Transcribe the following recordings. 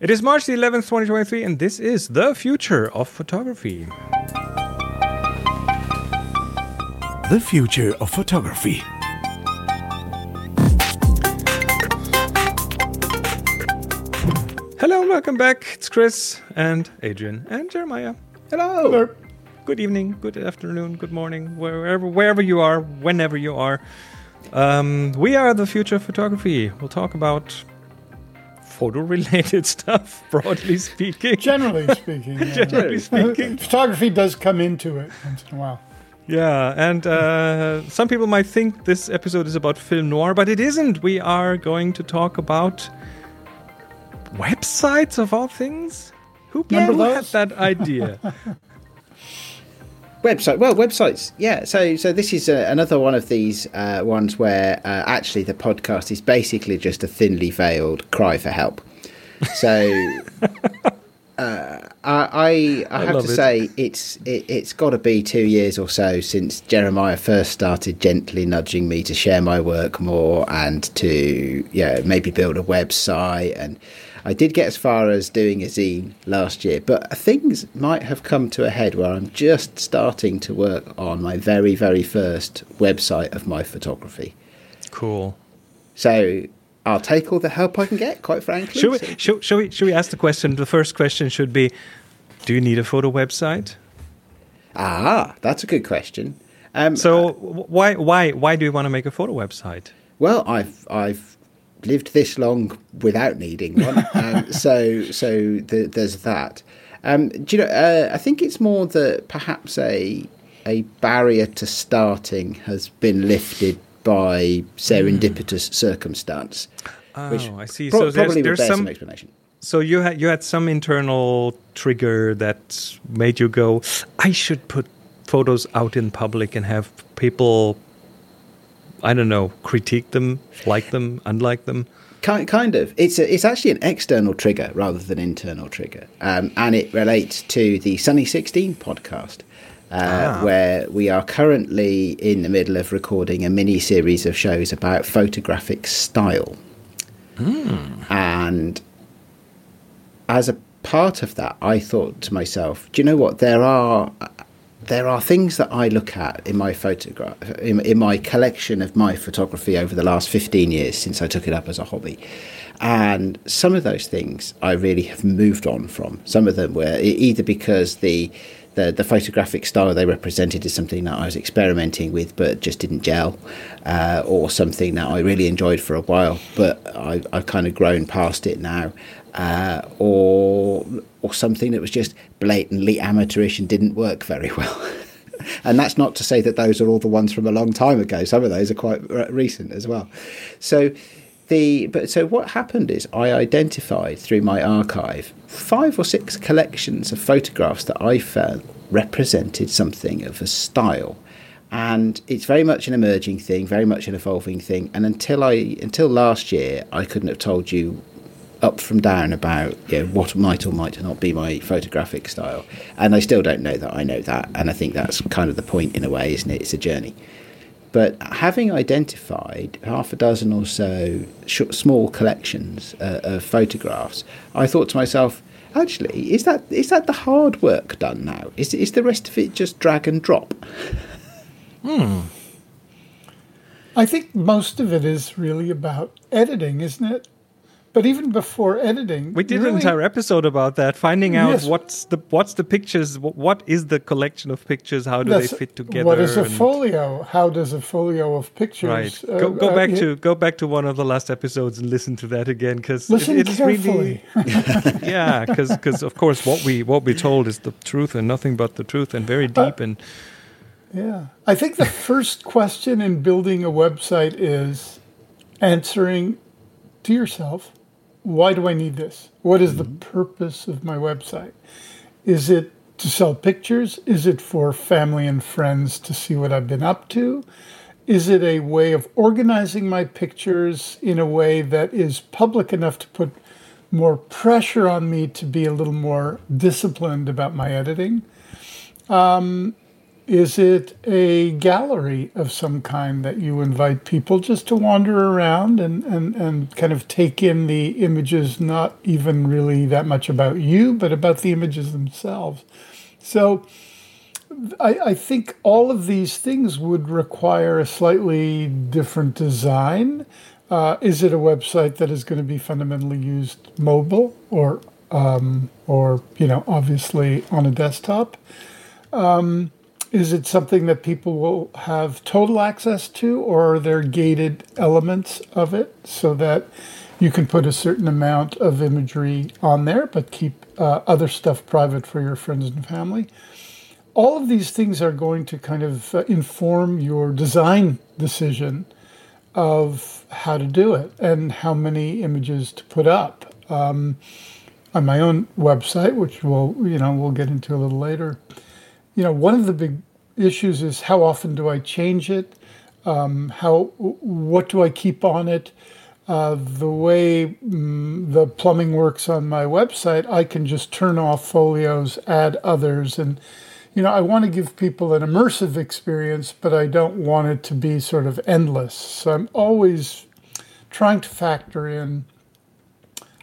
It is March the 11th, 2023, and this is The Future of Photography. The Future of Photography. Hello and welcome back. It's Chris and Adrian and Jeremiah. Hello. Hello. Good evening, good afternoon, good morning, wherever you are, whenever you are. We are The Future of Photography. We'll talk about photo-related stuff, broadly speaking. Generally speaking. Yeah. Generally speaking. Photography does come into it once in a while. Yeah, and some people might think this episode is about film noir, but it isn't. We are going to talk about websites, of all things. Who had that idea? Websites, yeah. So this is another one of these ones where actually the podcast is basically just a thinly veiled cry for help. So I have to say it's got to be 2 years or so since Jeremiah first started gently nudging me to share my work more and to maybe build a website, and I did get as far as doing a zine last year, but things might have come to a head where I'm just starting to work on my very, very first website of my photography. Cool. So I'll take all the help I can get, quite frankly. Should we ask the question? The first question should be, do you need a photo website? Ah, that's a good question. So why do you want to make a photo website? Well, I've lived this long without needing one, there's that. Do you know? I think it's more that perhaps a barrier to starting has been lifted by serendipitous circumstance. Oh, I see. So there's some explanation. So you had some internal trigger that made you go, I should put photos out in public and have people, I don't know, critique them, like them, unlike them? Kind of. It's actually an external trigger rather than internal trigger. And it relates to the Sunny 16 podcast, where we are currently in the middle of recording a mini-series of shows about photographic style. Mm. And as a part of that, I thought to myself, do you know what? There are things that I look at in my photograph, in my collection of my photography over the last 15 years since I took it up as a hobby. And some of those things I really have moved on from. Some of them were either because the photographic style they represented is something that I was experimenting with but just didn't gel, or something that I really enjoyed for a while but I've kind of grown past it now, or something that was just blatantly amateurish and didn't work very well. And that's not to say that those are all the ones from a long time ago. Some of those are quite recent as well. So what happened is I identified through my archive 5 or 6 collections of photographs that I felt represented something of a style. And it's very much an emerging thing, very much an evolving thing. And until last year, I couldn't have told you up from down about what might or might not be my photographic style. And I still don't know that I know that. And I think that's kind of the point in a way, isn't it? It's a journey. But having identified 6 or so small collections of photographs, I thought to myself, actually, is that the hard work done now? Is the rest of it just drag and drop? Hmm. I think most of it is really about editing, isn't it? But even before editing, we did an entire episode about that, finding out what's the pictures, what is the collection of pictures, how do they fit together? What is a folio? How does a folio of pictures? Right. Go back to one of the last episodes and listen to that again, because it's really yeah, because of course what we told is the truth and nothing but the truth, and very deep and yeah. I think the first question in building a website is answering to yourself. Why do I need this? What is the purpose of my website? Is it to sell pictures? Is it for family and friends to see what I've been up to? Is it a way of organizing my pictures in a way that is public enough to put more pressure on me to be a little more disciplined about my editing? Is it a gallery of some kind that you invite people just to wander around and kind of take in the images, not even really that much about you, but about the images themselves? So I think all of these things would require a slightly different design. Is it a website that is going to be fundamentally used mobile or you know, obviously on a desktop? Is it something that people will have total access to, or are there gated elements of it so that you can put a certain amount of imagery on there but keep other stuff private for your friends and family? All of these things are going to kind of inform your design decision of how to do it and how many images to put up. On my own website, which we'll get into a little later, you know, one of the big issues is how often do I change it? What do I keep on it? The way the plumbing works on my website, I can just turn off folios, add others. And, you know, I want to give people an immersive experience, but I don't want it to be sort of endless. So I'm always trying to factor in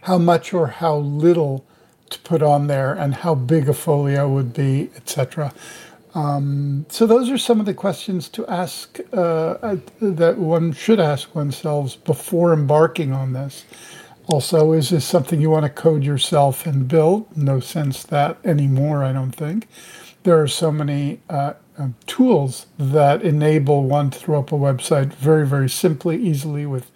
how much or how little to put on there and how big a folio would be, etc. So those are some of the questions to ask that one should ask oneself before embarking on this. Also, is this something you want to code yourself and build? No sense that anymore, I don't think. There are so many tools that enable one to throw up a website very, very simply, easily, with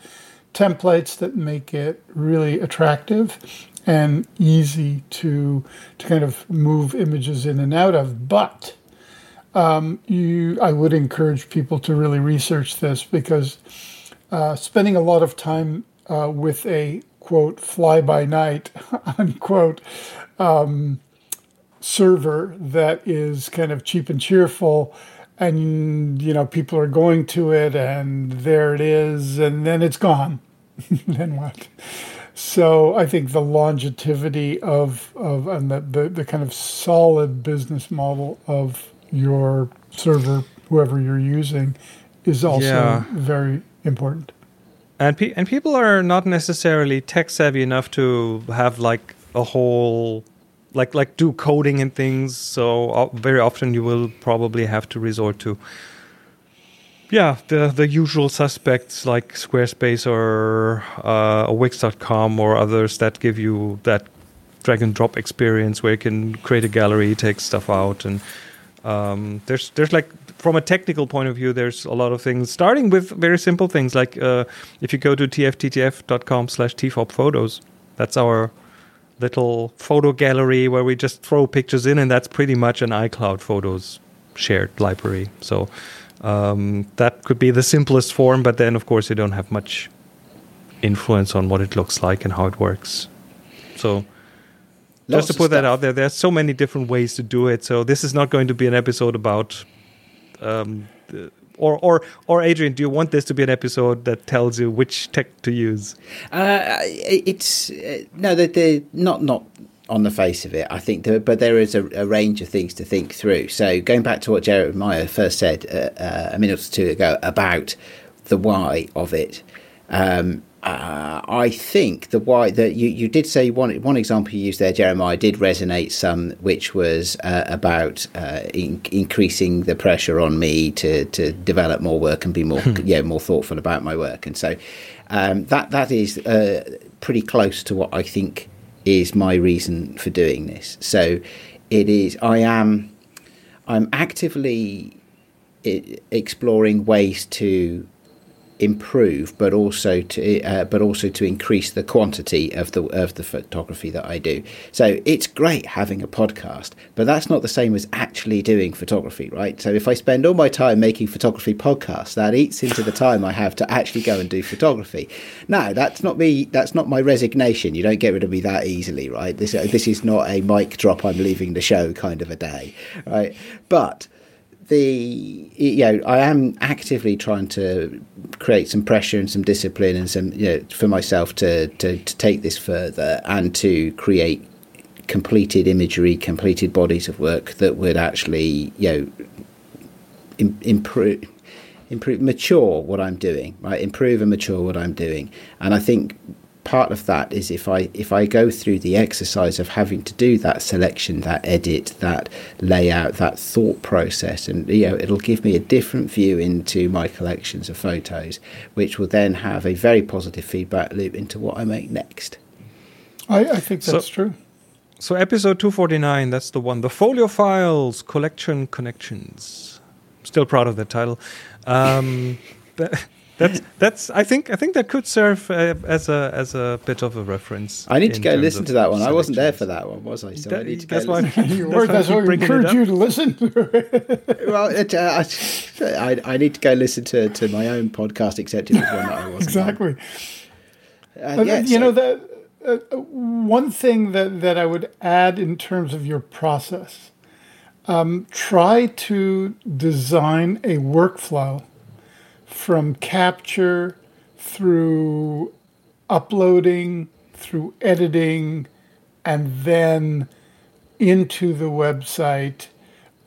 templates that make it really attractive and easy to kind of move images in and out of. But I would encourage people to really research this, because spending a lot of time with a, quote, fly-by-night, unquote, server that is kind of cheap and cheerful, and, you know, people are going to it, and there it is, and then it's gone. Then what? So I think the longevity and the kind of solid business model of your server, whoever you're using, is also very important. And people are not necessarily tech savvy enough to have like a whole like do coding and things. So very often you will probably have to resort to the usual suspects like Squarespace or Wix.com or others that give you that drag and drop experience where you can create a gallery, take stuff out, and there's like, from a technical point of view, there's a lot of things, starting with very simple things like if you go to tfttf.com/tfophotos, that's our little photo gallery where we just throw pictures in, and that's pretty much an iCloud Photos shared library. So that could be the simplest form, but then, of course, you don't have much influence on what it looks like and how it works. So just to put that out there, there's so many different ways to do it. So this is not going to be an episode about... Or Adrian, do you want this to be an episode that tells you which tech to use? No, they're not on the face of it, I think, but there is a range of things to think through. So going back to what Jeremiah first said a minute or two ago about the why of it, I think the why that you did say, one example you used there, Jeremiah, did resonate some, which was about increasing the pressure on me to develop more work and be more more thoughtful about my work. And so that is pretty close to what I think is my reason for doing this. So it is, I'm actively exploring ways to improve, but also to increase the quantity of the photography that I do. So it's great having a podcast, but that's not the same as actually doing photography, right? So if I spend all my time making photography podcasts, that eats into the time I have to actually go and do photography. No, that's not me. That's not my resignation. You don't get rid of me that easily, right? This is not a mic drop, I'm leaving the show kind of a day, right? But I am actively trying to create some pressure and some discipline and some, you know, for myself to take this further and to create completed imagery, completed bodies of work that would actually, you know, mature what I'm doing, right? Improve and mature what I'm doing. And I think part of that is if I go through the exercise of having to do that selection, that edit, that layout, that thought process, and it'll give me a different view into my collections of photos, which will then have a very positive feedback loop into what I make next. I think that's true. So episode 249, that's the one. The Folio Files, Collection Connections. Still proud of that title. That's. I think that could serve as a bit of a reference. I need to go listen to that one. I wasn't there for that one, was I? So I encourage you to listen. Well, I need to go listen to my own podcast, except it was one that I wasn't. Exactly. One thing that I would add in terms of your process, try to design a workflow from capture through uploading, through editing, and then into the website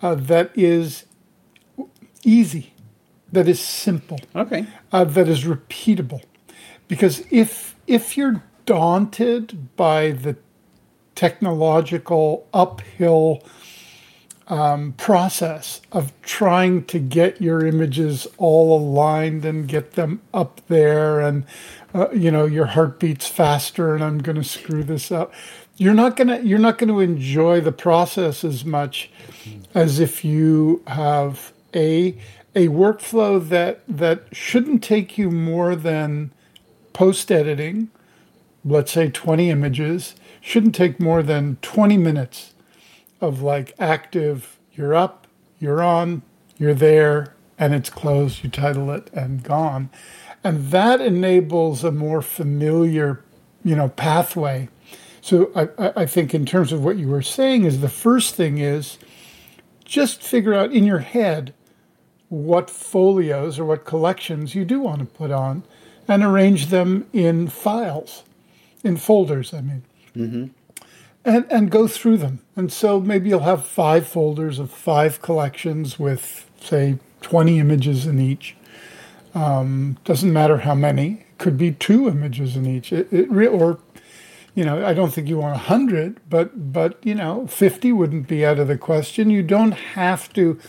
that is easy, that is simple, that is repeatable. Because if you're daunted by the technological uphill process of trying to get your images all aligned and get them up there, and your heart beats faster, and I'm going to screw this up. You're not going to enjoy the process as much as if you have a workflow that shouldn't take you more than post editing. Let's say 20 images, shouldn't take more than 20 minutes of active, you're up, you're on, you're there, and it's closed, you title it, and gone. And that enables a more familiar, pathway. So I think in terms of what you were saying is the first thing is just figure out in your head what folios or what collections you do want to put on and arrange them in files. In folders, mm-hmm. and go through them. And so maybe you'll have 5 folders of 5 collections with, say, 20 images in each. Doesn't matter how many. Could be 2 images in each. I don't think you want 100, but 50 wouldn't be out of the question. You don't have to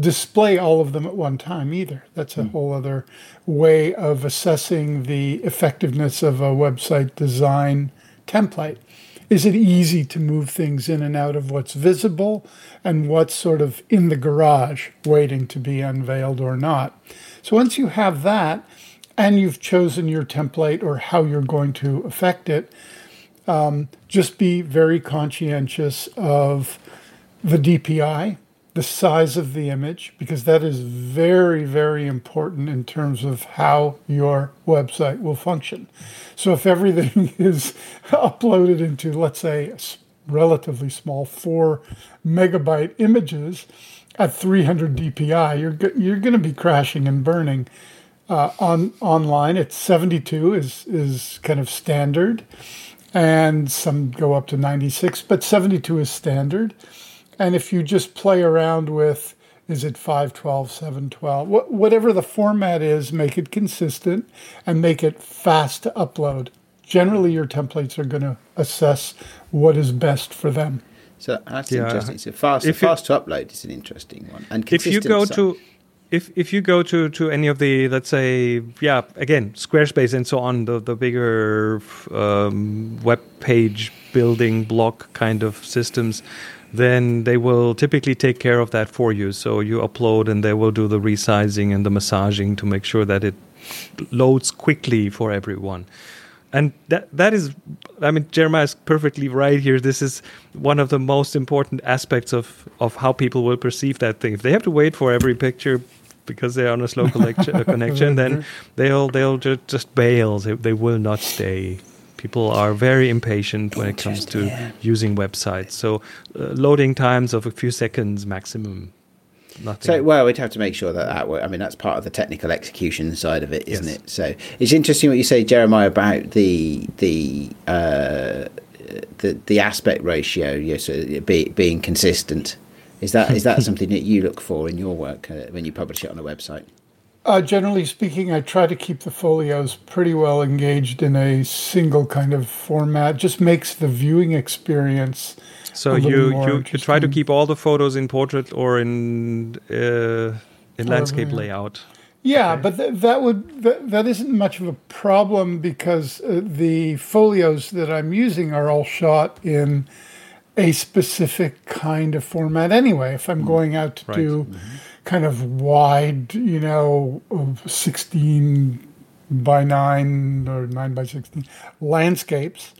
display all of them at one time either. That's a whole other way of assessing the effectiveness of a website design template. Is it easy to move things in and out of what's visible and what's sort of in the garage waiting to be unveiled or not? So once you have that and you've chosen your template or how you're going to affect it, just be very conscientious of the DPI, the size of the image, because that is very, very important in terms of how your website will function. So if everything is uploaded into, let's say, relatively small 4 megabyte images at 300 DPI, you're going to be crashing and burning. Online, it's 72 is kind of standard, and some go up to 96, but 72 is standard. And if you just play around with, is it 512, 712, whatever the format is, make it consistent and make it fast to upload. Generally, your templates are going to assess what is best for them. So that's interesting. So fast to upload is an interesting one. And consistent. If you go to any of the, let's say, Squarespace and so on, the bigger web page building block kind of systems, then they will typically take care of that for you. So you upload and they will do the resizing and the massaging to make sure that it loads quickly for everyone. And that is, Jeremiah is perfectly right here. This is one of the most important aspects of how people will perceive that thing. If they have to wait for every picture because they're on a slow connection, then they'll just bail. They will not stay. People are very impatient when it comes to using websites. So loading times of a few seconds maximum. Nothing. So, we'd have to make sure that works. That's part of the technical execution side of it, isn't it? So it's interesting what you say, Jeremiah, about the aspect ratio, being consistent Is that something that you look for in your work when you publish it on a website? Generally speaking, I try to keep the folios pretty well engaged in a single kind of format. Just makes the viewing experience. So you try to keep all the photos in portrait or in landscape layout. Yeah, okay. But that isn't much of a problem because the folios that I'm using are all shot in a specific kind of format anyway. If I'm going out to do kind of wide, 16 by 9 or 9 by 16 landscapes,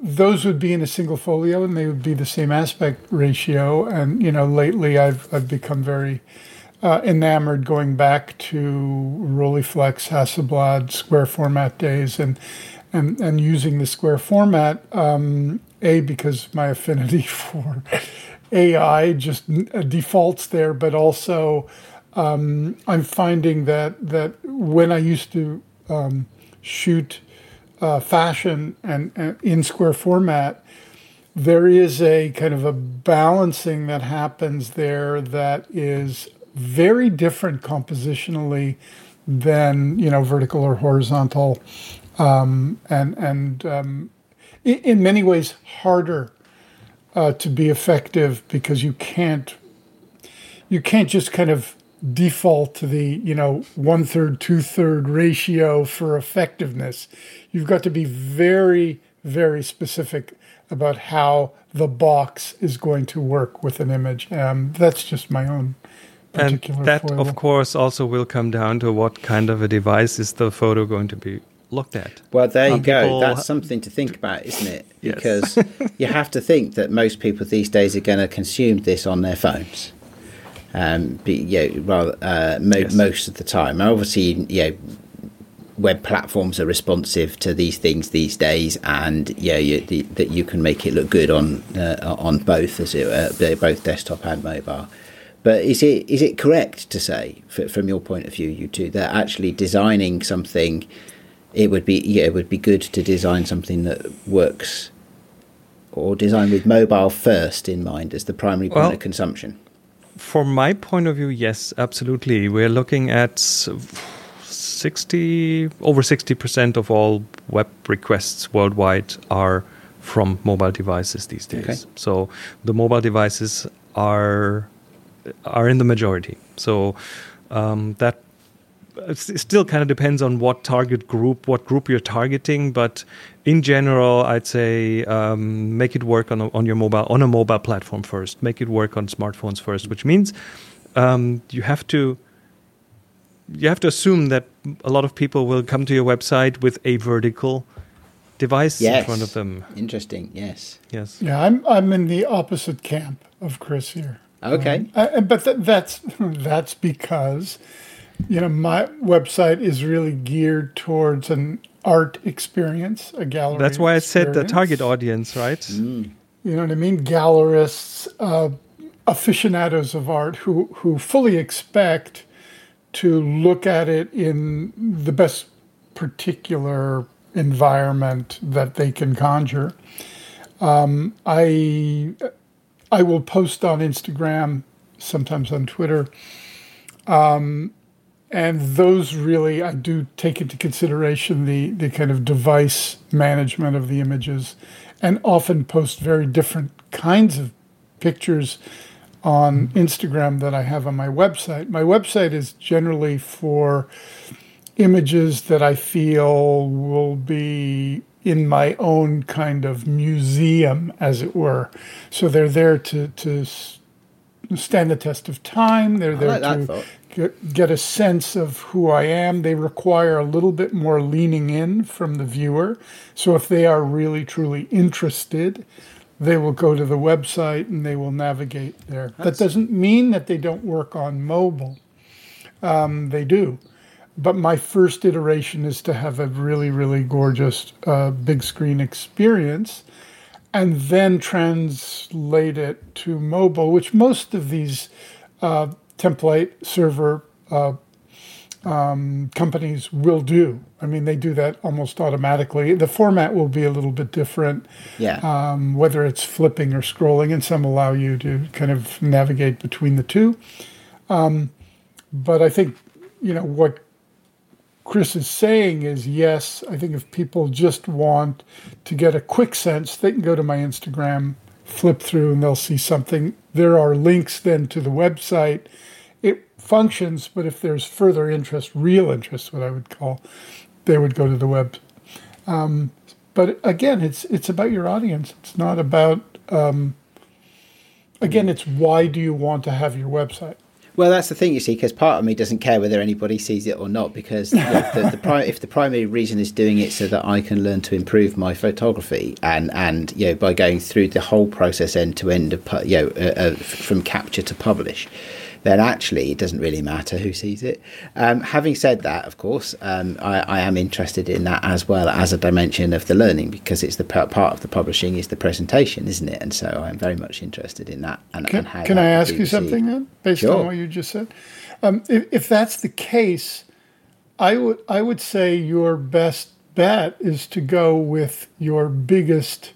those would be in a single folio and they would be the same aspect ratio. And lately I've become very enamored going back to Rolleiflex, Hasselblad, square format days, and using the square format. Because my affinity for AI just defaults there, but also I'm finding that when I used to shoot fashion and in square format, there is a kind of a balancing that happens there that is very different compositionally than vertical or horizontal, in many ways harder to be effective because you can't just kind of default to the 1/3 2/3 ratio for effectiveness. You've got to be very, very specific about how the box is going to work with an image. That's just my own particular and that foil. Of course also will come down to what kind of a device is the photo going to be looked at. Well, there you go. That's something to think about, isn't it? Yes. Because you have to think that most people these days are going to consume this on their phones, most of the time. And obviously, web platforms are responsive to these things these days, and that you can make it look good on both, as it were, both desktop and mobile. But is it correct to say, from your point of view, you two, that actually designing something? It would be good to design something that works, or design with mobile first in mind as the primary point of consumption. From my point of view, yes, absolutely. We're looking at over 60% of all web requests worldwide are from mobile devices these days. Okay. So the mobile devices are in the majority. So that. It still kind of depends on what group you're targeting, but in general, I'd say make it work on a mobile platform first. Make it work on smartphones first, which means you have to assume that a lot of people will come to your website with a vertical device in front of them. Interesting. Yes. Yeah, I'm in the opposite camp of Chris here. Okay, but that's because. My website is really geared towards an art experience, a gallery. That's why I said the target audience, right? Mm. You know what I mean? Gallerists, aficionados of art who fully expect to look at it in the best particular environment that they can conjure. I will post on Instagram, sometimes on Twitter. And those really, I do take into consideration the kind of device management of the images, and often post very different kinds of pictures on Instagram that I have on my website. My website is generally for images that I feel will be in my own kind of museum, as it were. So they're there to stand the test of time. They're there to get a sense of who I am. They require a little bit more leaning in from the viewer. So if they are really, truly interested, they will go to the website and they will navigate there. That doesn't mean that they don't work on mobile. They do. But my first iteration is to have a really, really gorgeous big screen experience, and then translate it to mobile, which most of these template server companies will do. I mean, they do that almost automatically. The format will be a little bit different, whether it's flipping or scrolling, and some allow you to kind of navigate between the two. But I think, you know, what Chris is saying is, yes, I think if people just want to get a quick sense, they can go to my Instagram, flip through, and they'll see something. There are links then to the website. It functions, but if there's further interest, real interest, what I would call, they would go to the web. But again, it's about your audience. It's not about, again, it's why do you want to have your website? Well, that's the thing, you see, because part of me doesn't care whether anybody sees it or not, because if the primary reason is doing it so that I can learn to improve my photography, and you know, by going through the whole process end to end, you know, from capture to publish, then actually it doesn't really matter who sees it. Having said that, of course, I am interested in that as well as a dimension of the learning, because it's the part of the publishing is the presentation, isn't it? And so I'm very much interested in that. And can I ask you something then, based on what you just said? If that's the case, I would say your best bet is to go with your biggest,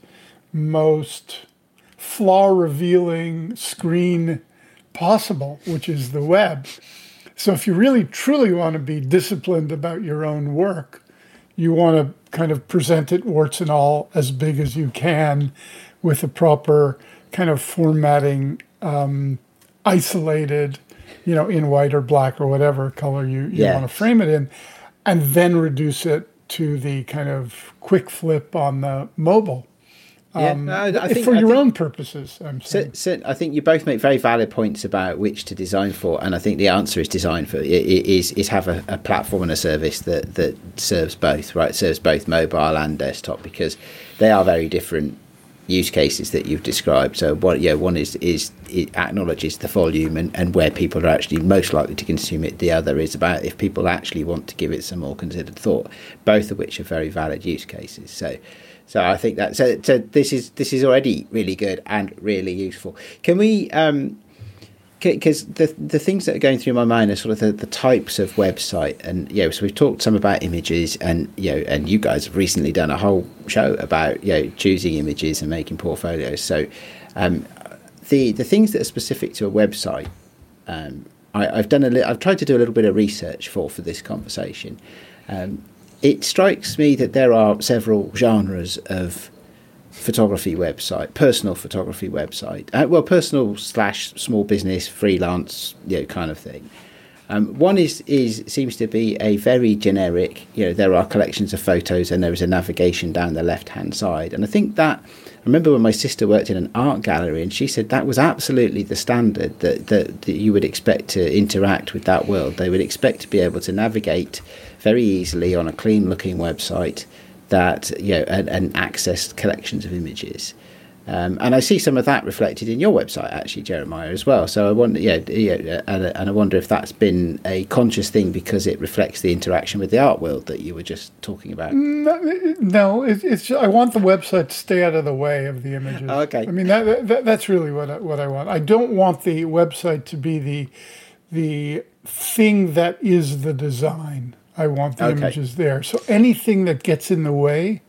most flaw-revealing screen possible, which is the web. So if you really truly want to be disciplined about your own work, you want to kind of present it warts and all as big as you can with a proper kind of formatting, isolated, you know, in white or black or whatever color you want to frame it in, and then reduce it to the kind of quick flip on the mobile. I think for your own purposes, I'm saying. So I think you both make very valid points about which to design for, and I think the answer is design for is have a platform and a service that serves both, right? Serves both mobile and desktop, because they are very different use cases that you've described. So one is it acknowledges the volume and where people are actually most likely to consume it. The other is about if people actually want to give it some more considered thought. Both of which are very valid use cases. So I think that this is already really good and really useful. Can we, because the things that are going through my mind are sort of the types of website, and so we've talked some about images, and and you guys have recently done a whole show about choosing images and making portfolios. So the things that are specific to a website, I've tried to do a little bit of research for this conversation. It strikes me that there are several genres of photography website, personal photography website. Personal / small business, freelance, kind of thing. One is seems to be a very generic, there are collections of photos and there is a navigation down the left-hand side. And I think that, I remember when my sister worked in an art gallery, and she said that was absolutely the standard that you would expect to interact with that world. They would expect to be able to navigate very easily on a clean-looking website that and access collections of images. And I see some of that reflected in your website, actually, Jeremiah, as well. So I wonder, and I wonder if that's been a conscious thing because it reflects the interaction with the art world that you were just talking about. No, it's I want the website to stay out of the way of the images. Okay. I mean, that's really what I want. I don't want the website to be the thing that is the design. I want the images there. So anything that gets in the way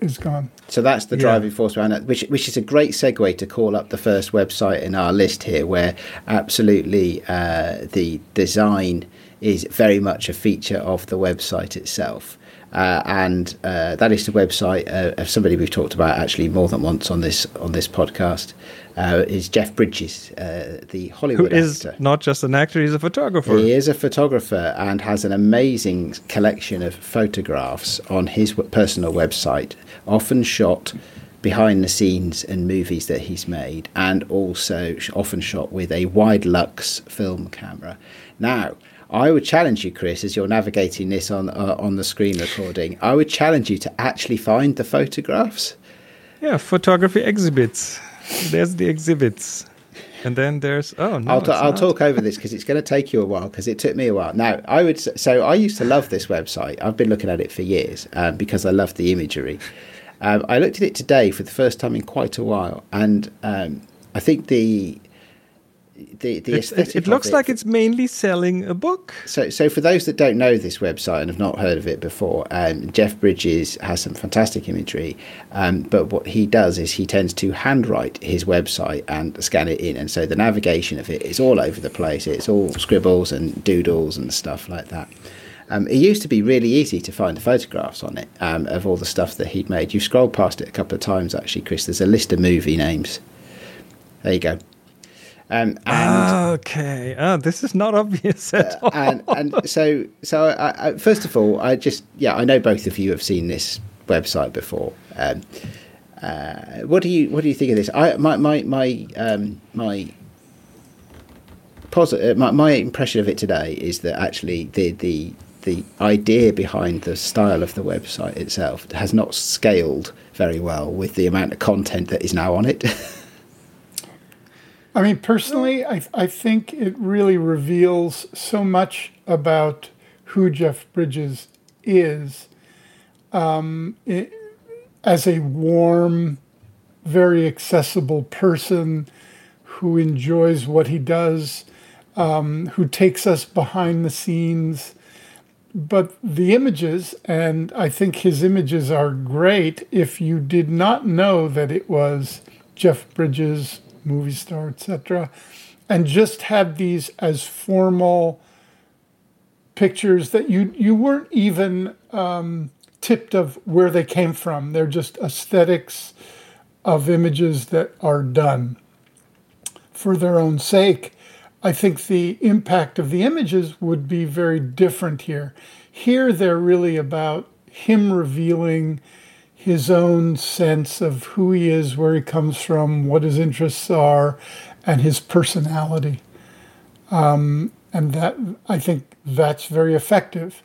is gone. So that's the driving force around that, which is a great segue to call up the first website in our list here, where absolutely the design is very much a feature of the website itself. And that is the website of somebody we've talked about actually more than once on this podcast, is Jeff Bridges, the Hollywood actor. Who is not just an actor, he's a photographer. He is a photographer and has an amazing collection of photographs on his personal website, often shot behind the scenes and movies that he's made, and also often shot with a wide lux film camera. Now, I would challenge you, Chris, as you're navigating this on the screen recording, I would challenge you to actually find the photographs. Yeah, photography exhibits. There's the exhibits. And then there's, I'll talk over this because it's going to take you a while, because it took me a while. Now, I used to love this website. I've been looking at it for years because I love the imagery. I looked at it today for the first time in quite a while. And I think the aesthetic. It looks like it's mainly selling a book. So for those that don't know this website and have not heard of it before, Jeff Bridges has some fantastic imagery. But what he does is he tends to handwrite his website and scan it in, and so the navigation of it is all over the place. It's all scribbles and doodles and stuff like that. It used to be really easy to find the photographs on it, of all the stuff that he'd made. You've scrolled past it a couple of times, actually, Chris. There's a list of movie names. There you go. This is not obvious at all. So I, first of all, I know both of you have seen this website before. What do you think of this? My impression of it today is that actually the idea behind the style of the website itself has not scaled very well with the amount of content that is now on it. I mean, personally, I think it really reveals so much about who Jeff Bridges is, as a warm, very accessible person who enjoys what he does, who takes us behind the scenes. But the images, and I think his images are great, if you did not know that it was Jeff Bridges, movie star, etc., and just had these as formal pictures that you weren't even tipped of where they came from. They're just aesthetics of images that are done for their own sake. I think the impact of the images would be very different here. Here they're really about him revealing his own sense of who he is, where he comes from, what his interests are, and his personality. And that, I think, that's very effective.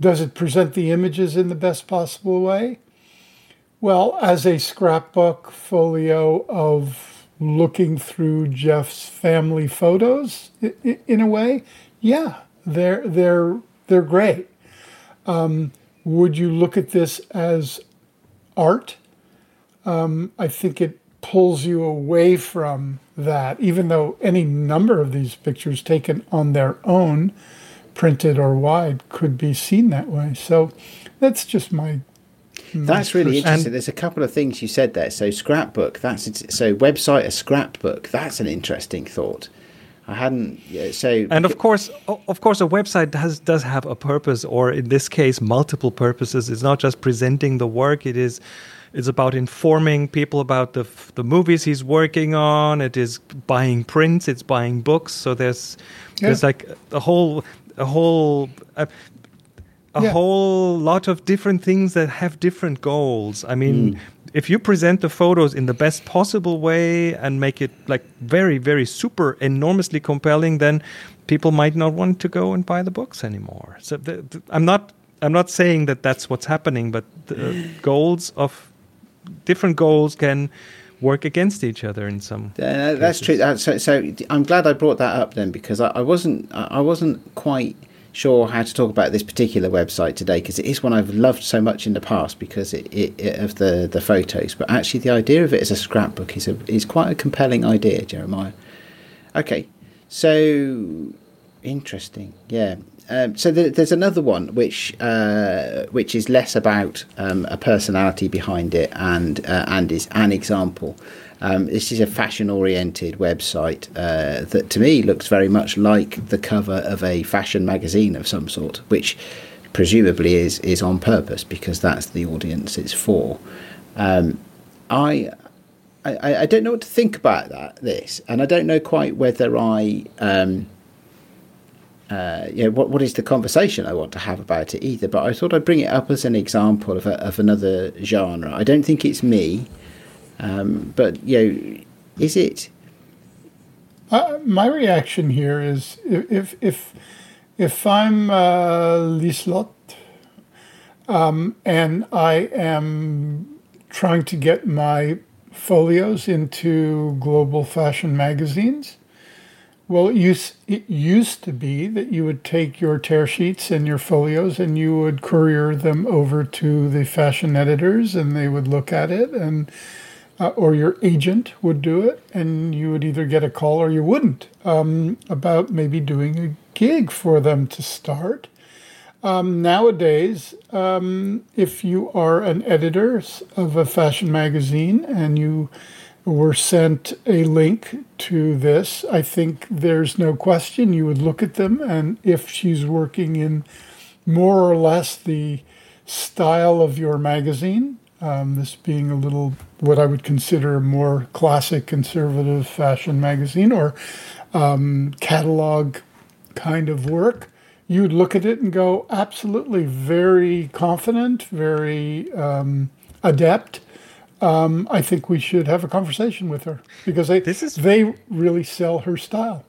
Does it present the images in the best possible way? Well, as a scrapbook folio of looking through Jeff's family photos, in a way, yeah, they're great. Would you look at this as art? I think it pulls you away from that, even though any number of these pictures taken on their own, printed or wide, could be seen that way. So that's just my... That's really interesting. There's a couple of things you said there. So scrapbook, website, a scrapbook, that's an interesting thought. I hadn't. So, and of course, a website does have a purpose, or in this case, multiple purposes. It's not just presenting the work. It's about informing people about the movies he's working on. It is buying prints. It's buying books. So there's like a whole lot of different things that have different goals. I mean. If you present the photos in the best possible way and make it like very, very super enormously compelling, then people might not want to go and buy the books anymore. So I'm not saying that that's what's happening, but the goals of different goals can work against each other in some. That's true. So I'm glad I brought that up then, because I wasn't quite sure how to talk about this particular website today, because it is one I've loved so much in the past because it of the photos, but actually the idea of it as a scrapbook is quite a compelling idea, Jeremiah. Okay, so interesting, yeah. So there's another one which is less about a personality behind it and is an example. This is a fashion-oriented website that, to me, looks very much like the cover of a fashion magazine of some sort, which presumably is on purpose because that's the audience it's for. I don't know what to think about this, and I don't know quite whether I... what is the conversation I want to have about it either, but I thought I'd bring it up as an example of another genre. I don't think it's me. But, is it? My reaction here is if I'm Liselotte and I am trying to get my folios into global fashion magazines, well, it used to be that you would take your tear sheets and your folios and you would courier them over to the fashion editors and they would look at it and or your agent would do it, and you would either get a call or you wouldn't, about maybe doing a gig for them to start. Nowadays, if you are an editor of a fashion magazine and you were sent a link to this, I think there's no question you would look at them, and if she's working in more or less the style of your magazine, this being a little what I would consider more classic conservative fashion magazine or catalog kind of work, you'd look at it and go, absolutely, very confident, very adept. I think we should have a conversation with her because they really sell her style.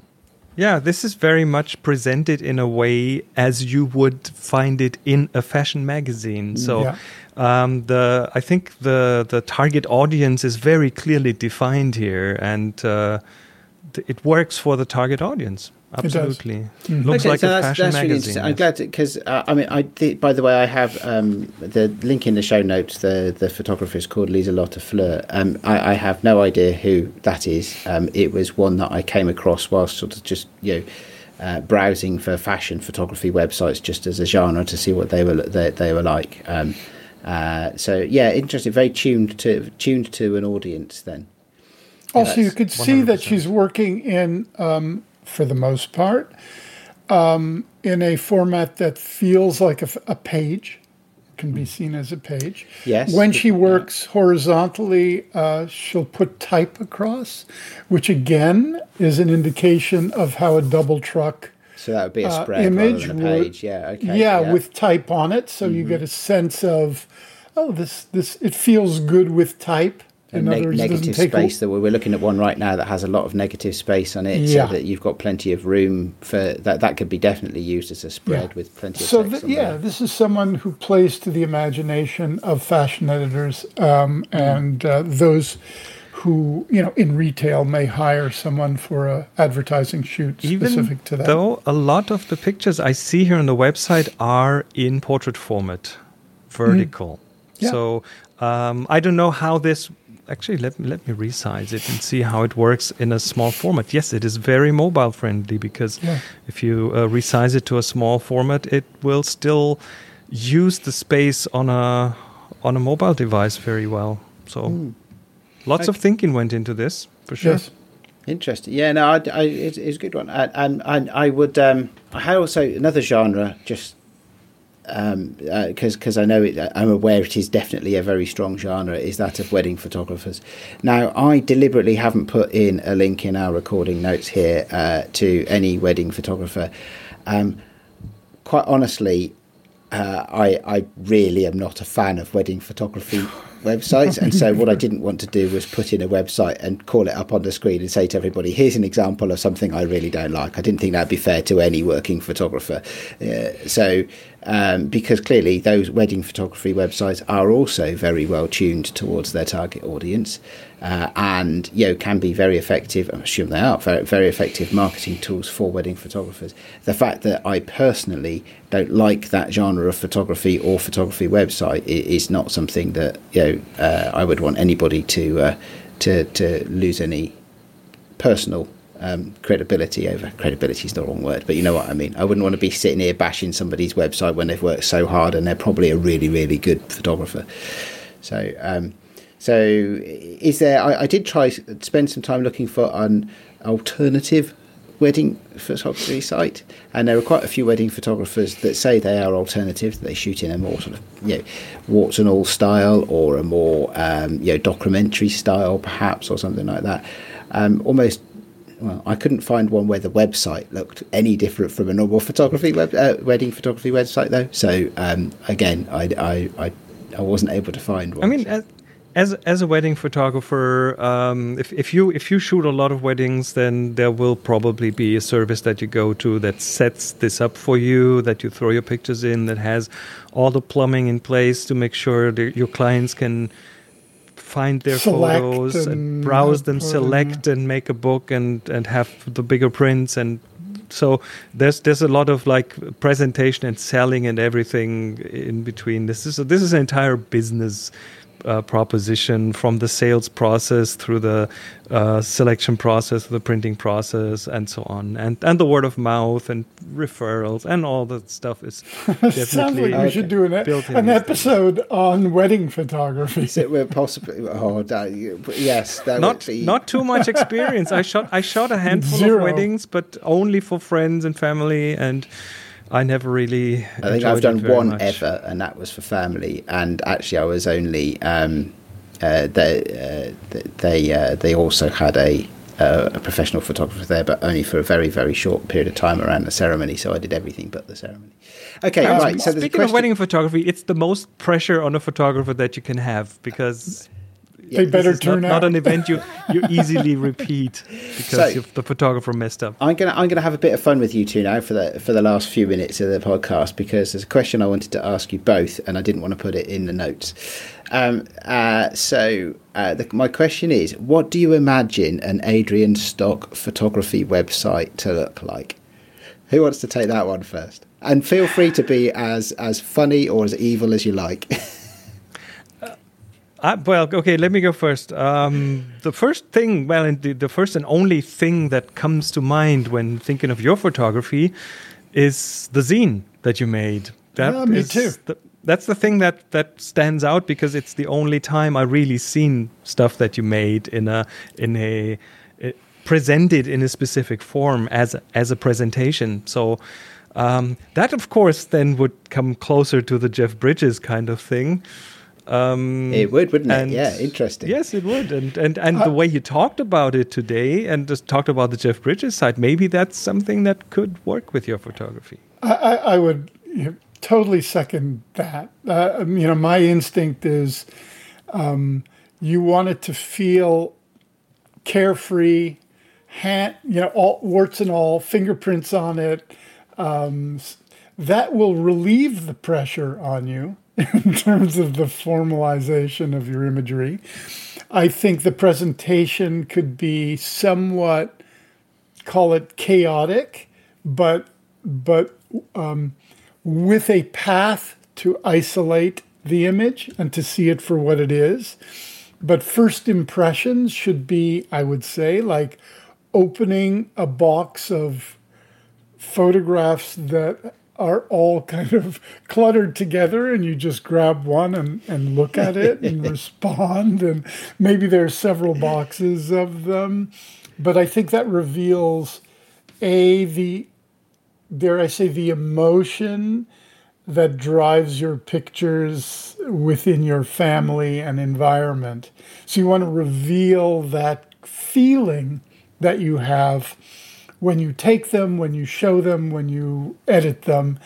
Yeah, this is very much presented in a way as you would find it in a fashion magazine. So yeah. I think the target audience is very clearly defined here, and it works for the target audience. Absolutely. Looks okay, like so a fashion magazine. Really, I'm glad, because I mean, I think, by the way, I have the link in the show notes. The photographer is called Liselotte Fleur. I have no idea who that is. It was one that I came across whilst sort of just browsing for fashion photography websites just as a genre to see what they were like. So yeah, interesting. Very tuned to an audience then. Also, you could see 100%. That she's working in. For the most part, in a format that feels like a page, can be seen as a page. Yes. When she works horizontally, she'll put type across, which again is an indication of how a double truck. So that would be a spread image rather than a page. Yeah. Okay. Yeah, with type on it, so you get a sense of, this it feels good with type. Negative space that we're looking at one right now that has a lot of negative space on it, so that you've got plenty of room for that. That could be definitely used as a spread with plenty of space. This is someone who plays to the imagination of fashion editors and those who, in retail may hire someone for a advertising shoot specific to that. Though a lot of the pictures I see here on the website are in portrait format, vertical. Mm. Yeah. So I don't know how this. Actually, let me resize it and see how it works in a small format. Yes, it is very mobile friendly because if you resize it to a small format, it will still use the space on a mobile device very well. So lots of thinking went into this for sure. Yes. Interesting. Yeah, no, it's a good one. And I would. I had also another genre just. Because I know I'm aware it is definitely a very strong genre, is that of wedding photographers. Now, I deliberately haven't put in a link in our recording notes here to any wedding photographer. Quite honestly, I really am not a fan of wedding photography websites, and so what I didn't want to do was put in a website and call it up on the screen and say to everybody, here's an example of something I really don't like. I didn't think that'd be fair to any working photographer. Because clearly those wedding photography websites are also very well tuned towards their target audience, and can be very effective. I assume they are very, very effective marketing tools for wedding photographers. The fact that I personally don't like that genre of photography or photography website is not something that I would want anybody to lose any personal credibility over. Credibility is the wrong word, but you know what I mean. I wouldn't want to be sitting here bashing somebody's website when they've worked so hard and they're probably a really, really good photographer. So, is there? I did try spend some time looking for an alternative wedding photography site, and there are quite a few wedding photographers that say they are alternative, that they shoot in a more sort of warts and all style, or a more documentary style perhaps, or something like that. I couldn't find one where the website looked any different from a normal photography wedding photography website though, so again I wasn't able to find one. I mean, As a wedding photographer, if you shoot a lot of weddings, then there will probably be a service that you go to that sets this up for you, that you throw your pictures in, that has all the plumbing in place to make sure that your clients can find their photos and browse them, select and make a book and have the bigger prints. And so there's a lot of like presentation and selling and everything in between. This is an entire business proposition, from the sales process through the selection process, the printing process, and so on, and the word of mouth and referrals and all that stuff is definitely. Sounds like we should do an episode on wedding photography. Is it? We're possibly. Oh, yes. That not would be... not too much experience. I shot a handful of weddings, but only for friends and family, and I never really. I think I've done one ever, and that was for family. And actually, I was only. They also had a professional photographer there, but only for a very, very short period of time around the ceremony. So I did everything but the ceremony. Okay, right. So speaking of wedding photography, it's the most pressure on a photographer that you can have, because they better turn out. Not an event you easily repeat because the photographer messed up. I'm gonna have a bit of fun with you two now for the last few minutes of the podcast, because there's a question I wanted to ask you both, and I didn't want to put it in the notes. My question is, what do you imagine an Adrian Stock photography website to look like? Who wants to take that one first? And feel free to be as funny or as evil as you like. Let me go first. The first and only thing that comes to mind when thinking of your photography is the zine that you made. Me too. That's the thing that stands out, because it's the only time I really seen stuff that you made presented in a specific form as a presentation. So that, of course, then would come closer to the Jeff Bridges kind of thing. It would, wouldn't it? Yeah, interesting. Yes, it would. And the way you talked about it today, and just talked about the Jeff Bridges side, maybe that's something that could work with your photography. I would. Totally second that. My instinct is you want it to feel carefree, all warts and all, fingerprints on it. That will relieve the pressure on you in terms of the formalization of your imagery. I think the presentation could be somewhat, call it chaotic, but with a path to isolate the image and to see it for what it is. But first impressions should be, I would say, like opening a box of photographs that are all kind of cluttered together, and you just grab one and look at it and respond. And maybe there are several boxes of them. But I think that reveals, dare I say, the emotion that drives your pictures within your family and environment. So you want to reveal that feeling that you have when you take them, when you show them, when you edit them,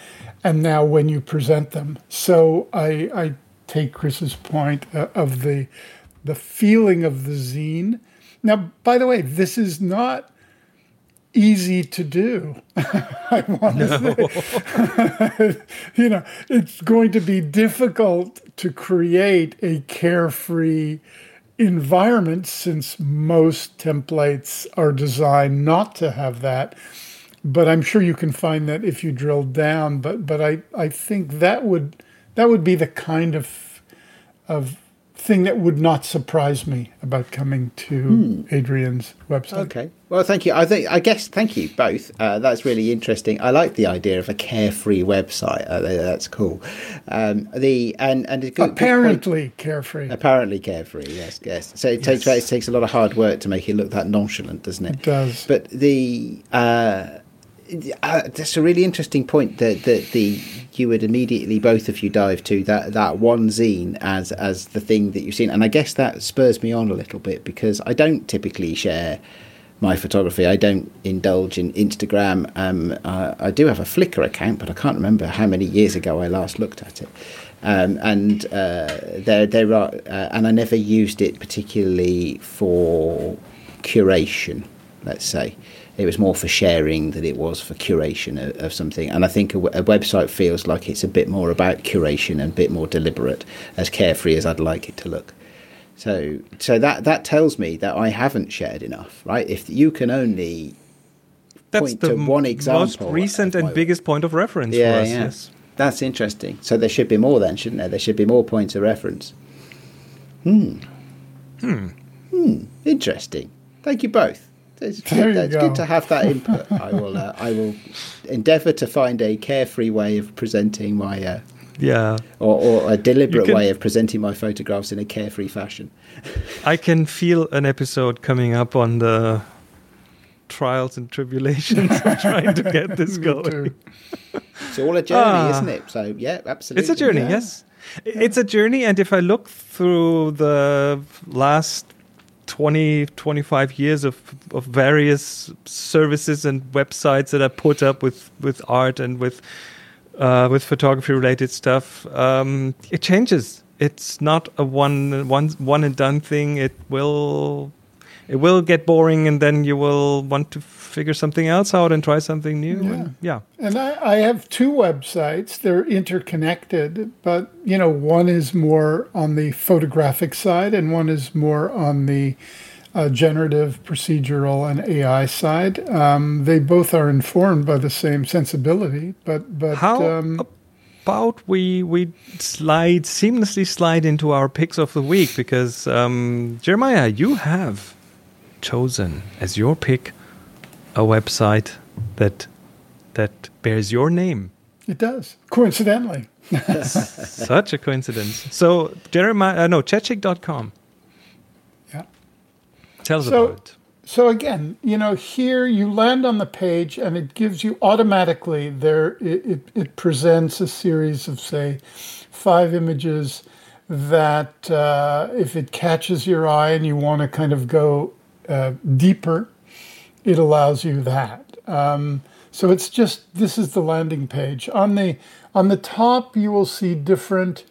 and now when you present them. So I take Chris's point of the feeling of the zine. Now, by the way, this is not easy to do. I want to say, it's going to be difficult to create a carefree environment, since most templates are designed not to have that. But I'm sure you can find that if you drill down. But I think that would be the kind of thing that would not surprise me about coming to Adrian's website. Okay. Well, thank you. Thank you both. That's really interesting. I like the idea of a carefree website. That's cool. Carefree. Apparently carefree. Yes. So it takes a lot of hard work to make it look that nonchalant, doesn't it? It does. But that's a really interesting point that you would immediately, both of you, dive to that one zine as the thing that you've seen. And I guess that spurs me on a little bit, because I don't typically share my photography. I don't indulge in Instagram. I do have a Flickr account, but I can't remember how many years ago I last looked at it. And I never used it particularly for curation, let's say. It was more for sharing than it was for curation of something. And I think a website feels like it's a bit more about curation and a bit more deliberate, as carefree as I'd like it to look. So that tells me that I haven't shared enough, right? If you can only point to one example. That's the most recent and biggest point of reference for us. Yeah. Yes. That's interesting. So there should be more then, shouldn't there? There should be more points of reference. Interesting. Thank you both. It's good to have that input. I will endeavour to find a carefree way of presenting my or a deliberate way of presenting my photographs in a carefree fashion. I can feel an episode coming up on the trials and tribulations of trying to get this going. It's all a journey, isn't it? So yeah, absolutely. It's a journey, yes. It's a journey, and if I look through the last 20, 25 years of various services and websites that I put up with art and with photography related stuff, it changes. It's not a one and done thing. It will get boring, and then you will want to figure something else out and try something new. Yeah. And I have two websites. They're interconnected, but one is more on the photographic side, and one is more on the generative, procedural, and AI side. They both are informed by the same sensibility, but how about we seamlessly slide into our picks of the week, because Jeremiah, you have chosen as your pick a website that bears your name. It does, coincidentally. Such a coincidence. So Chechik.com. Yeah. Tell us about it. So again, here you land on the page and it gives you automatically it presents a series of, say, 5 images that if it catches your eye and you want to kind of go deeper, it allows you that. So it's just, this is the landing page. On the top, you will see different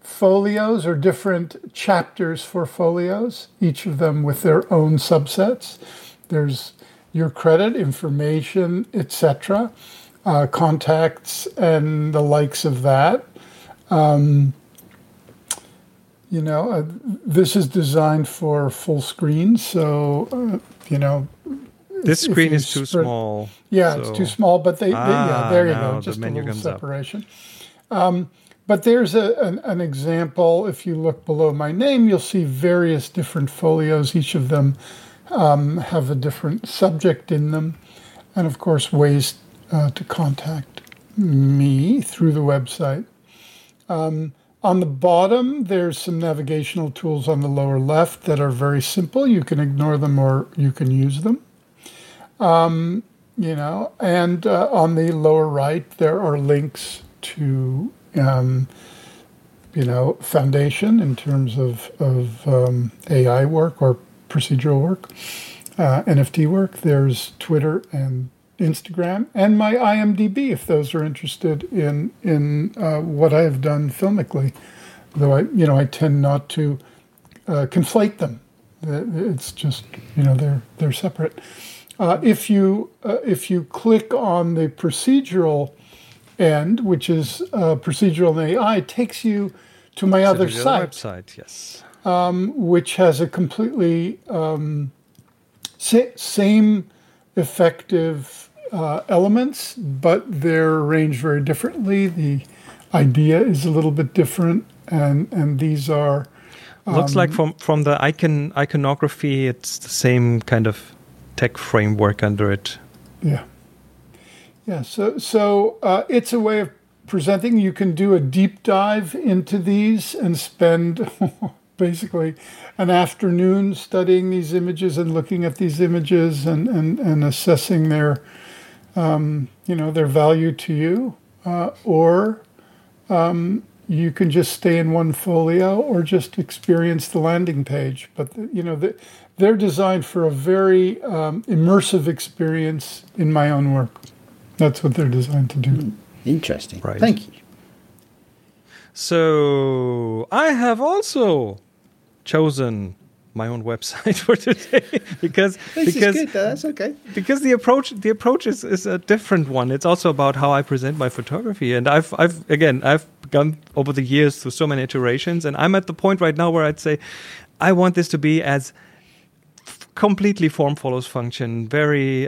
folios or different chapters for folios, each of them with their own subsets. There's your credit, information, etc., contacts, and the likes of that. This is designed for full screen, so, This screen is too small. Yeah, so. It's too small, but there you go, just a little separation. But there's an example. If you look below my name, you'll see various different folios. Each of them have a different subject in them. And, of course, ways to contact me through the website. On the bottom, there's some navigational tools on the lower left that are very simple. You can ignore them or you can use them. And on the lower right, there are links to, foundation in terms of AI work or procedural work, NFT work. There's Twitter and Instagram and my IMDb, if those are interested in what I have done filmically, though I tend not to conflate them. It's just they're separate. If you click on the procedural end, which is procedural and AI, it takes you to my other site, website, yes, which has a completely same effective. Elements, but they're arranged very differently. The idea is a little bit different, and these are looks like from the iconography, it's the same kind of tech framework under it. Yeah. So it's a way of presenting. You can do a deep dive into these and spend basically an afternoon studying these images and looking at these images and assessing their. Their value to you, or you can just stay in one folio or just experience the landing page. But, they're designed for a very immersive experience in my own work. That's what they're designed to do. Interesting. Right. Thank you. So I have also chosen my own website for today because is good, that's okay. Because the approach is a different one. It's also about how I present my photography, and I've gone over the years through so many iterations, and I'm at the point right now where I'd say I want this to be as completely form follows function, very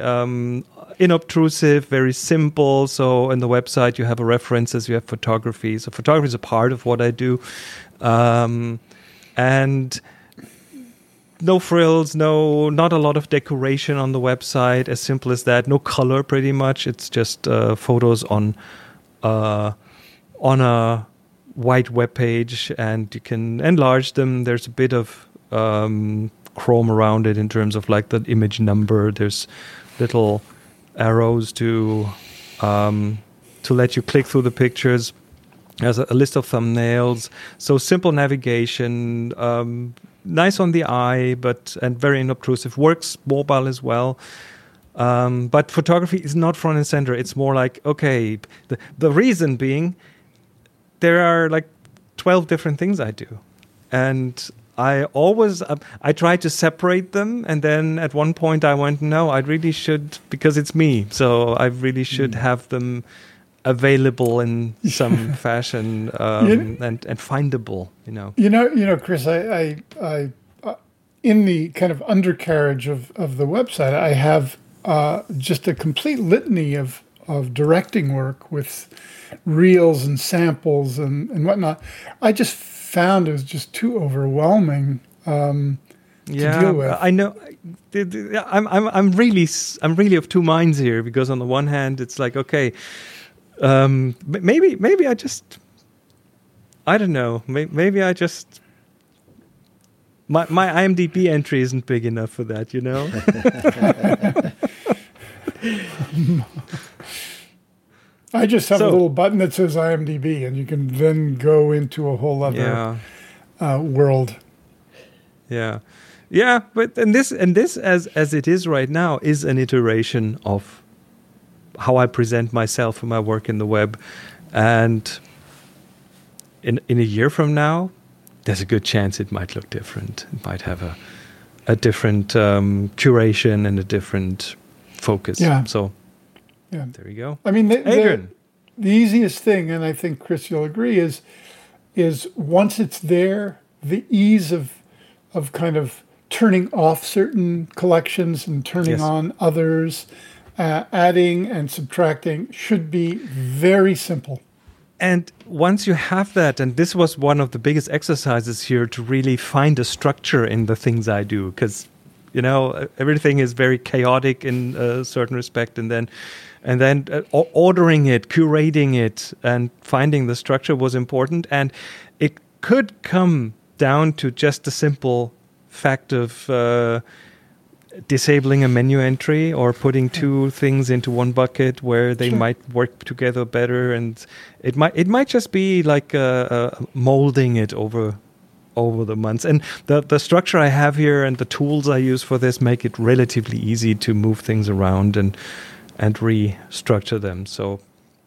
inobtrusive, very simple. So in the website you have references, you have photography. So photography is a part of what I do. And no frills, not a lot of decoration on the website, as simple as that. No color, pretty much. It's just photos on a white web page, and you can enlarge them. There's a bit of chrome around it in terms of like the image number. There's little arrows to let you click through the pictures. There's a list of thumbnails. So simple navigation, nice on the eye, but very unobtrusive. Works mobile as well. But photography is not front and center. It's more like, okay, the reason being there are like 12 different things I do. And I always, I try to separate them. And then at one point I went, no, I really should, because it's me. So I really should have them available in some fashion and findable, you know. You know, Chris, I in the kind of undercarriage of the website, I have just a complete litany of directing work with reels and samples and whatnot. I just found it was just too overwhelming to deal with. I know. I'm really of two minds here, because on the one hand, it's like, okay, maybe I just, I don't know. Maybe I just, my IMDb entry isn't big enough for that, you know? I just have a little button that says IMDb, and you can then go into a whole other world. Yeah. Yeah. But, and this as it is right now, is an iteration of how I present myself and my work in the web. And in a year from now, there's a good chance it might look different. It might have a different curation and a different focus. Yeah. So there you go. I mean, the easiest thing, and I think, Chris, you'll agree, is once it's there, the ease of kind of turning off certain collections and turning on others, adding and subtracting should be very simple. And once you have that, and this was one of the biggest exercises here, to really find a structure in the things I do, because, you know, everything is very chaotic in a certain respect, and then ordering it, curating it, and finding the structure was important. And it could come down to just the simple fact of disabling a menu entry or putting two things into one bucket where they might work together better, and it might just be like molding it over the months. And the structure I have here and the tools I use for this make it relatively easy to move things around and restructure them. So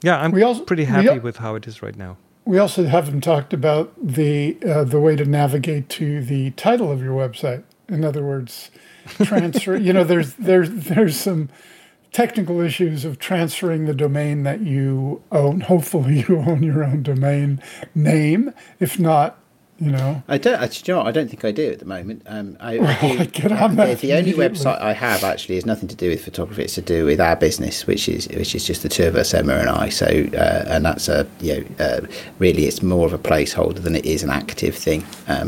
yeah, I'm pretty happy with how it is right now. We also haven't talked about the way to navigate to the title of your website. In other words, transfer. You know, there's some technical issues of transferring the domain that you own. Hopefully, you own your own domain name. If not, you know, I don't. Actually, I don't think I do at the moment. The only website I have actually is nothing to do with photography. It's to do with our business, which is just the two of us, Emma and I. So, and that's really, it's more of a placeholder than it is an active thing.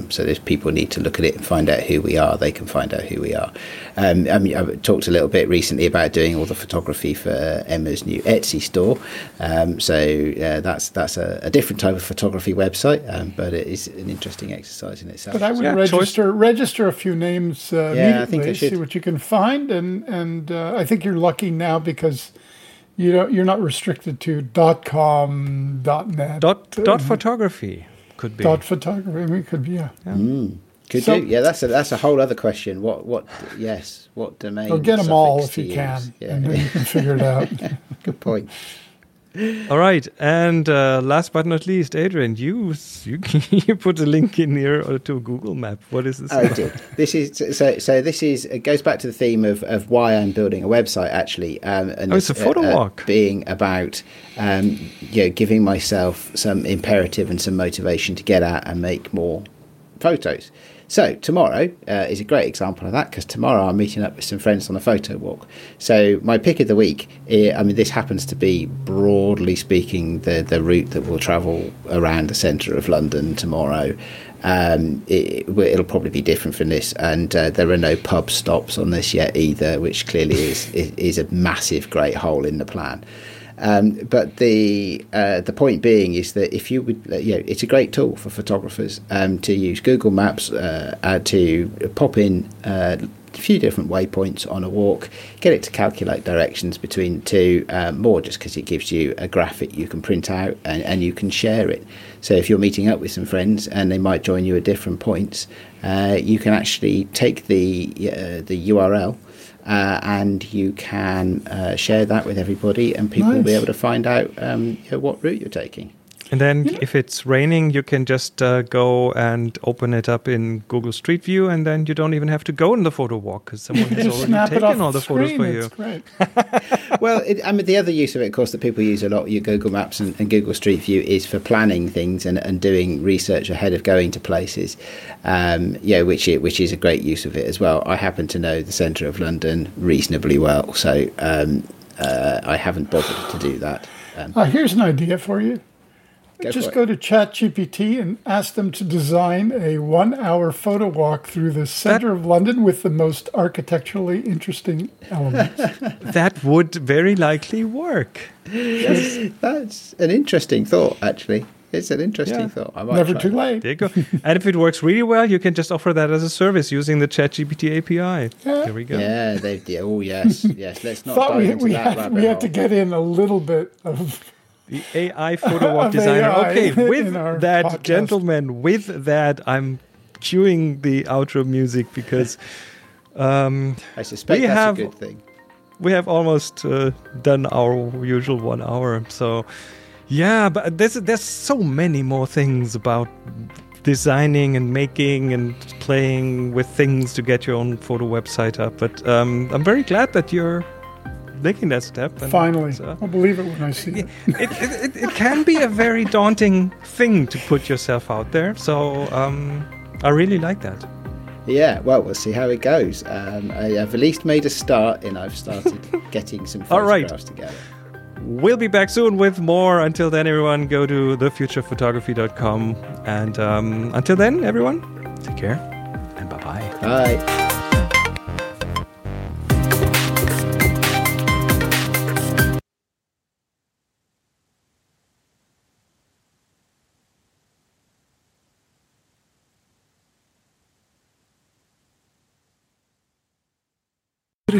So, if people need to look at it and find out who we are, they can find out who we are. I mean, I've talked a little bit recently about doing all the photography for Emma's new Etsy store. That's a different type of photography website, but it is an interesting exercise in itself. But I would register a few names immediately, see what you can find, and I think you're lucky now because you're not restricted to .com, .net, .photography could be. .photography could be do. Yeah, that's a whole other question. What domain? Well, get them all if you can, and then you can figure it out. Good point. All right, and last but not least, Adrian, you put a link in here to a Google map. What is this? I did. This is so. This is it goes back to the theme of why I'm building a website, actually, and it's a photo walk, being about giving myself some imperative and some motivation to get out and make more photos. So tomorrow is a great example of that, because tomorrow I'm meeting up with some friends on a photo walk. So my pick of the week, this happens to be, broadly speaking, the route that we'll travel around the centre of London tomorrow. It'll probably be different from this, and there are no pub stops on this yet either, which clearly is a massive great hole in the plan. But the point being is that if you would, it's a great tool for photographers to use Google Maps to pop in a few different waypoints on a walk, get it to calculate directions between two, more just because it gives you a graphic you can print out and you can share it. So if you're meeting up with some friends and they might join you at different points, you can actually take the URL and you can share that with everybody, and people will be able to find out what route you're taking. And then if it's raining, you can just go and open it up in Google Street View, and then you don't even have to go on the photo walk because someone has already taken all the photos for you. Great. Well, the other use of it, of course, that people use a lot, your Google Maps and Google Street View, is for planning things and doing research ahead of going to places, which is a great use of it as well. I happen to know the centre of London reasonably well, so I haven't bothered to do that. Here's an idea for you. Just go to ChatGPT and ask them to design a 1-hour photo walk through the center of London with the most architecturally interesting elements. That would very likely work. Yes, that's an interesting thought, actually. It's an interesting thought. I might Never too that. Late. There you go. And if it works really well, you can just offer that as a service using the ChatGPT API. Yeah. There we go. Yeah, they do. Oh, yes. Yes, let's not dive into that rabbit hole. We had to get in a little bit of... The AI photo walk designer. AI okay, with that, podcast. Gentlemen, with that, I'm cueing the outro music because I suspect that's a good thing. We have almost done our usual 1 hour. So, yeah, but there's so many more things about designing and making and playing with things to get your own photo website up. But I'm very glad that you're taking that step. And finally, I'll believe it when I see it. It can be a very daunting thing to put yourself out there. So I really like that. Yeah, well, we'll see how it goes. I've at least made a start, and I've started getting some photographs together. We'll be back soon with more. Until then, everyone, go to thefuturephotography.com. And until then, everyone, take care and bye-bye. Bye. The